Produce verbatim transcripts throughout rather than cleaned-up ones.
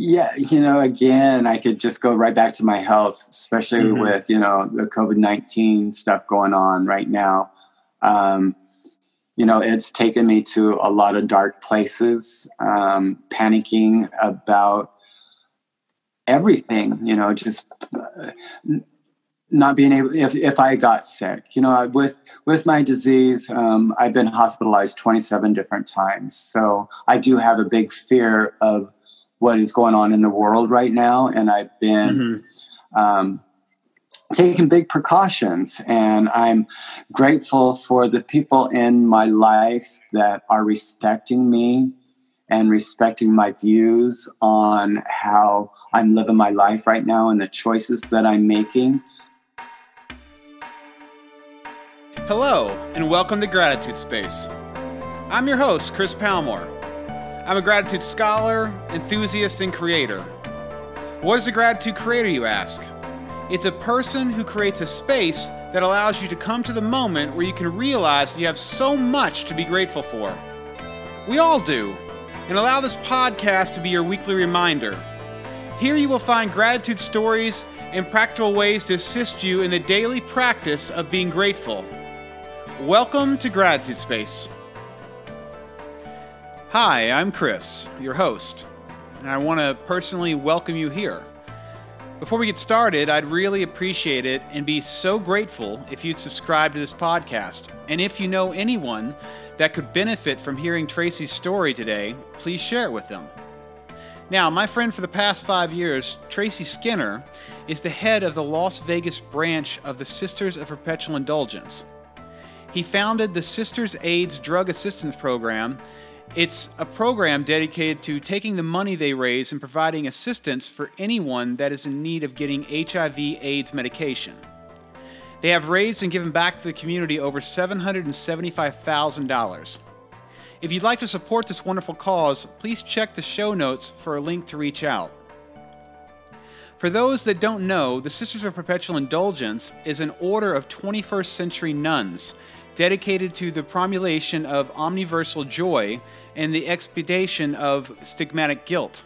Yeah, you know, again, I could just go right back to my health, especially mm-hmm. with, you know, the COVID nineteen stuff going on right now. Um, you know, it's taken me to a lot of dark places, um, panicking about everything, you know, just not being able, if, if I got sick, you know, with, with my disease, um, I've been hospitalized twenty-seven different times. So I do have a big fear of what is going on in the world right now. And I've been mm-hmm. um, taking big precautions, and I'm grateful for the people in my life that are respecting me and respecting my views on how I'm living my life right now and the choices that I'm making. Hello, and welcome to Gratitude Space. I'm your host, Chris Palmore. I'm a gratitude scholar, enthusiast, and creator. What is a gratitude creator, you ask? It's a person who creates a space that allows you to come to the moment where you can realize you have so much to be grateful for. We all do, and allow this podcast to be your weekly reminder. Here you will find gratitude stories and practical ways to assist you in the daily practice of being grateful. Welcome to Gratitude Space. Hi, I'm Chris, your host, and I want to personally welcome you here. Before we get started, I'd really appreciate it and be so grateful if you'd subscribe to this podcast. And if you know anyone that could benefit from hearing Tracy's story today, please share it with them. Now, my friend for the past five years, Tracy Skinner, is the head of the Las Vegas branch of the Sisters of Perpetual Indulgence. He founded the Sisters AIDS Drug Assistance Program. It's a program dedicated to taking the money they raise and providing assistance for anyone that is in need of getting H I V AIDS medication. They have raised and given back to the community over seven hundred seventy-five thousand dollars. If you'd like to support this wonderful cause, please check the show notes for a link to reach out. For those that don't know, the Sisters of Perpetual Indulgence is an order of twenty-first century nuns dedicated to the promulgation of omniversal joy and the expiation of stigmatic guilt.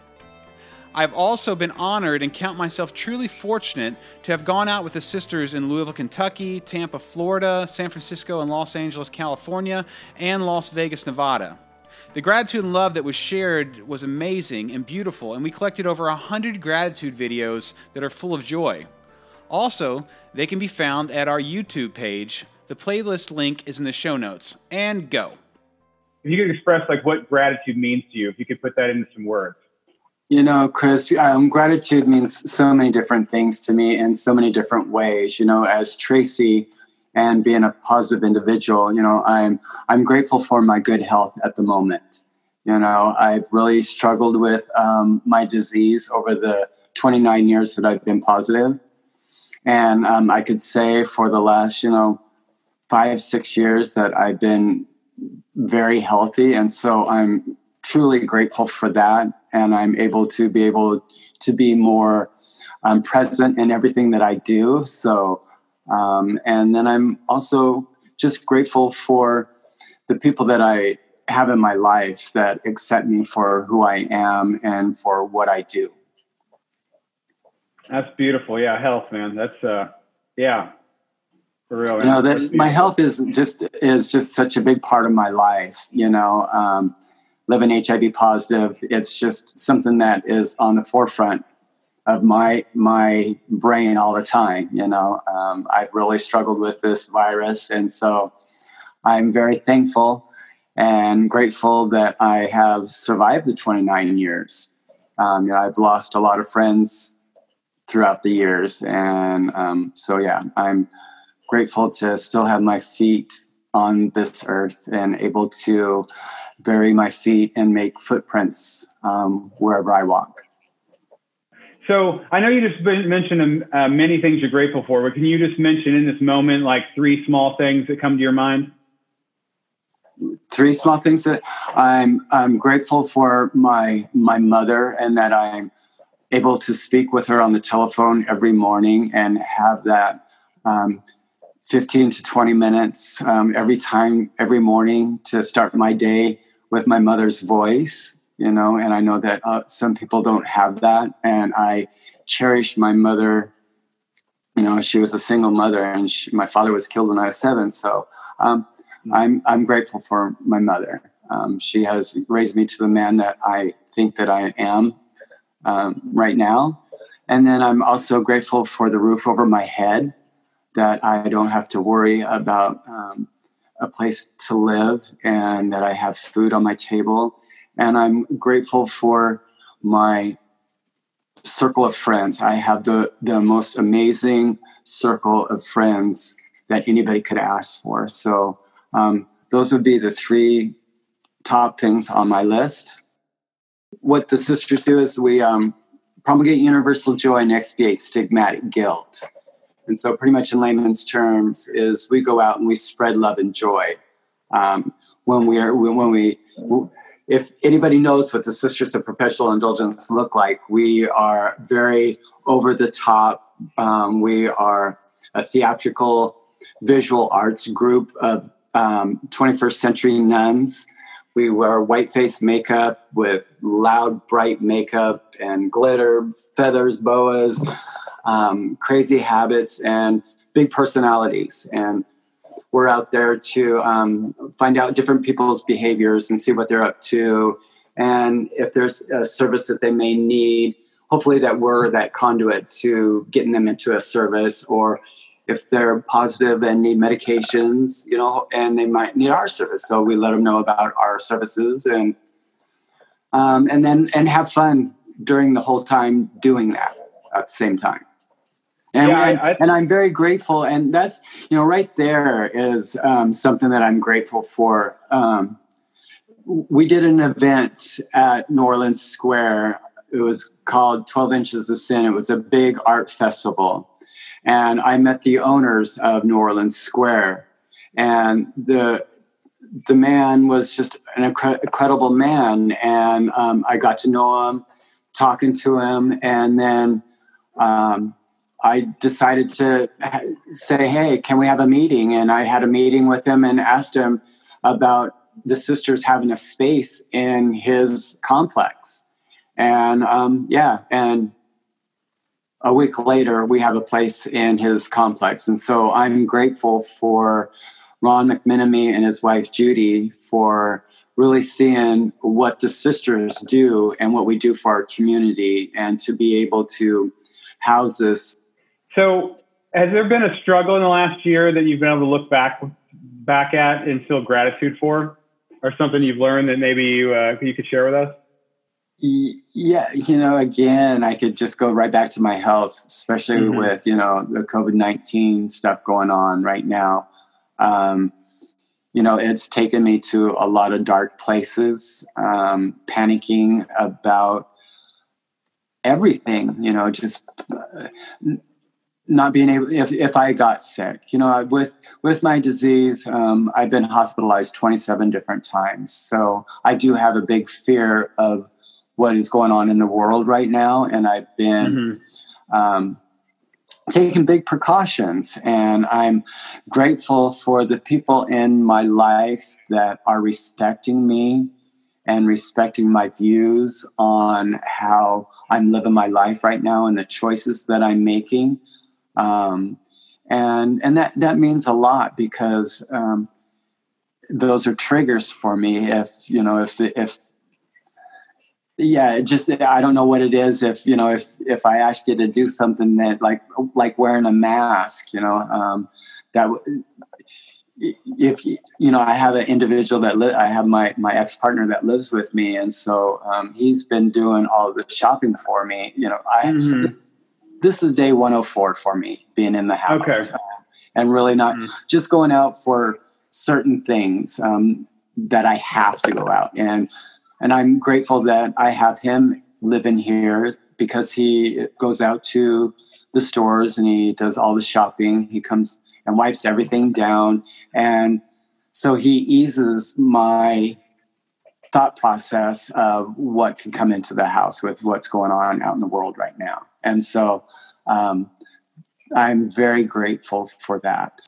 I've also been honored and count myself truly fortunate to have gone out with the sisters in Louisville, Kentucky, Tampa, Florida, San Francisco, and Los Angeles, California, and Las Vegas, Nevada. The gratitude and love that was shared was amazing and beautiful, and we collected over one hundred gratitude videos that are full of joy. Also, they can be found at our YouTube page. The playlist link is in the show notes. And go. If you could express like what gratitude means to you, if you could put that into some words. You know, Chris, um, gratitude means so many different things to me in so many different ways. You know, as Tracy and being a positive individual, you know, I'm I'm grateful for my good health at the moment. You know, I've really struggled with um, my disease over the twenty-nine years that I've been positive. And um, I could say for the last, you know, five, six years that I've been very healthy. And so I'm truly grateful for that. And I'm able to be able to be more um, present in everything that I do. So, um, and then I'm also just grateful for the people that I have in my life that accept me for who I am and for what I do. That's beautiful. Yeah. Health, man. That's uh yeah. For real, you know, that my health is just is just such a big part of my life. You know, um, living H I V positive, it's just something that is on the forefront of my my brain all the time. You know, um, I've really struggled with this virus, and so I'm very thankful and grateful that I have survived the twenty-nine years. Um, you know, I've lost a lot of friends throughout the years, and um, so yeah, I'm grateful to still have my feet on this earth and able to bury my feet and make footprints um, wherever I walk. So I know you just mentioned uh, many things you're grateful for, but can you just mention in this moment, like three small things that come to your mind? Three small things that I'm, I'm grateful for my, my mother, and that I'm able to speak with her on the telephone every morning and have that, um, fifteen to twenty minutes um, every time, every morning to start my day with my mother's voice. you know, and I know that uh, some people don't have that. And I cherish my mother. You know, she was a single mother, and she, my father was killed when I was seven. So um, I'm I'm grateful for my mother. Um, she has raised me to the man that I think that I am um, right now. And then I'm also grateful for the roof over my head, that I don't have to worry about um, a place to live, and that I have food on my table. And I'm grateful for my circle of friends. I have the, the most amazing circle of friends that anybody could ask for. So um, those would be the three top things on my list. What the sisters do is we um, promulgate universal joy and expiate stigmatic guilt. And so pretty much in layman's terms is we go out and we spread love and joy. Um, when we are, when we, if anybody knows what the Sisters of Perpetual Indulgence look like, we are very over the top. Um, we are a theatrical visual arts group of um, twenty-first century nuns. We wear white face makeup with loud, bright makeup and glitter, feathers, boas, um, crazy habits, and big personalities. And we're out there to um, find out different people's behaviors and see what they're up to. And if there's a service that they may need, hopefully that we're that conduit to getting them into a service. Or if they're positive and need medications, you know, and they might need our service. So we let them know about our services, and um, and then and have fun during the whole time doing that at the same time. And, yeah, and, I, I, and I'm very grateful. And that's, you know, right there is um, something that I'm grateful for. Um, we did an event at New Orleans Square. It was called twelve Inches of Sin. It was a big art festival. And I met the owners of New Orleans Square, and the the man was just an incre- incredible man. And um, I got to know him, talking to him, and then um, I decided to say, "Hey, can we have a meeting?" And I had a meeting with him and asked him about the sisters having a space in his complex, and um, yeah, and. A week later, we have a place in his complex. And so I'm grateful for Ron McMenemy and his wife, Judy, for really seeing what the sisters do and what we do for our community, and to be able to house us. So has there been a struggle in the last year that you've been able to look back back at and feel gratitude for, or something you've learned that maybe you, uh, you could share with us? Yeah, you know, again, I could just go right back to my health, especially mm-hmm. with, you know, the covid nineteen stuff going on right now. Um, you know, it's taken me to a lot of dark places, um, panicking about everything, you know, just not being able, if, if I got sick, you know, with, with my disease, um, I've been hospitalized twenty-seven different times. So I do have a big fear of what is going on in the world right now. And I've been mm-hmm. um, taking big precautions, and I'm grateful for the people in my life that are respecting me and respecting my views on how I'm living my life right now and the choices that I'm making. Um, and and that, that means a lot, because um, those are triggers for me. If, you know, if, if, Yeah, it just, I don't know what it is. If, you know, if, if I ask you to do something that like, like wearing a mask, you know, um, that if, you know, I have an individual that li- I have my, my ex-partner that lives with me. And so um, he's been doing all the shopping for me. You know, I, mm-hmm. this, this is day one oh four for me, being in the house, okay. uh, and really not mm-hmm. just going out for certain things um, that I have to go out and, And I'm grateful that I have him living here, because he goes out to the stores and he does all the shopping. He comes and wipes everything down. And so he eases my thought process of what can come into the house with what's going on out in the world right now. And so um, I'm very grateful for that.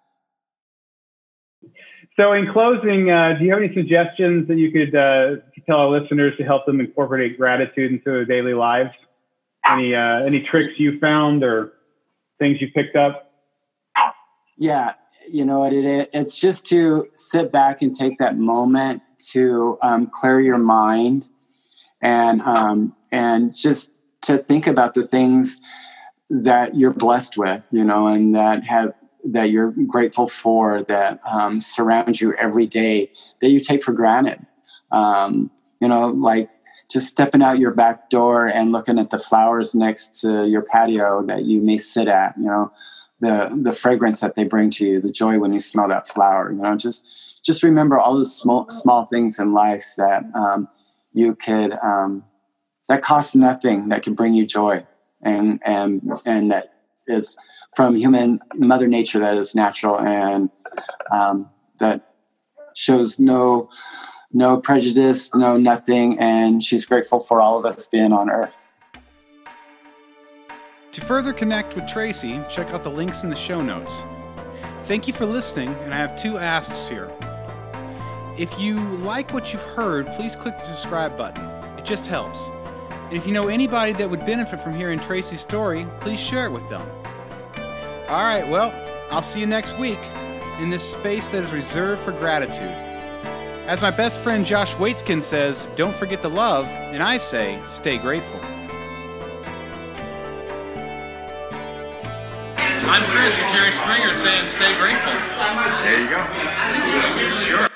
So in closing, uh, do you have any suggestions that you could uh, tell our listeners to help them incorporate gratitude into their daily lives? Any uh, any tricks you found or things you picked up? Yeah, you know what it is? It's just to sit back and take that moment to um, clear your mind and um, and just to think about the things that you're blessed with, you know, and that have that you're grateful for, that um, surround you every day, that you take for granted. Um, you know, like just stepping out your back door and looking at the flowers next to your patio that you may sit at, you know, the, the fragrance that they bring to you, the joy when you smell that flower, you know, just, just remember all the small, small things in life that um, you could, um, that cost nothing, that can bring you joy and, and, and that is from human mother nature, that is natural and um, that shows no, no prejudice, no nothing, and she's grateful for all of us being on Earth. To further connect with Tracy, check out the links in the show notes. Thank you for listening, and I have two asks here. If you like what you've heard, please click the subscribe button. It just helps. And if you know anybody that would benefit from hearing Tracy's story, please share it with them. All right, well, I'll see you next week in this space that is reserved for gratitude. As my best friend Josh Waitzkin says, don't forget to love, and I say, stay grateful. I'm Chris with Jerry Springer saying, stay grateful. There you go. Sure.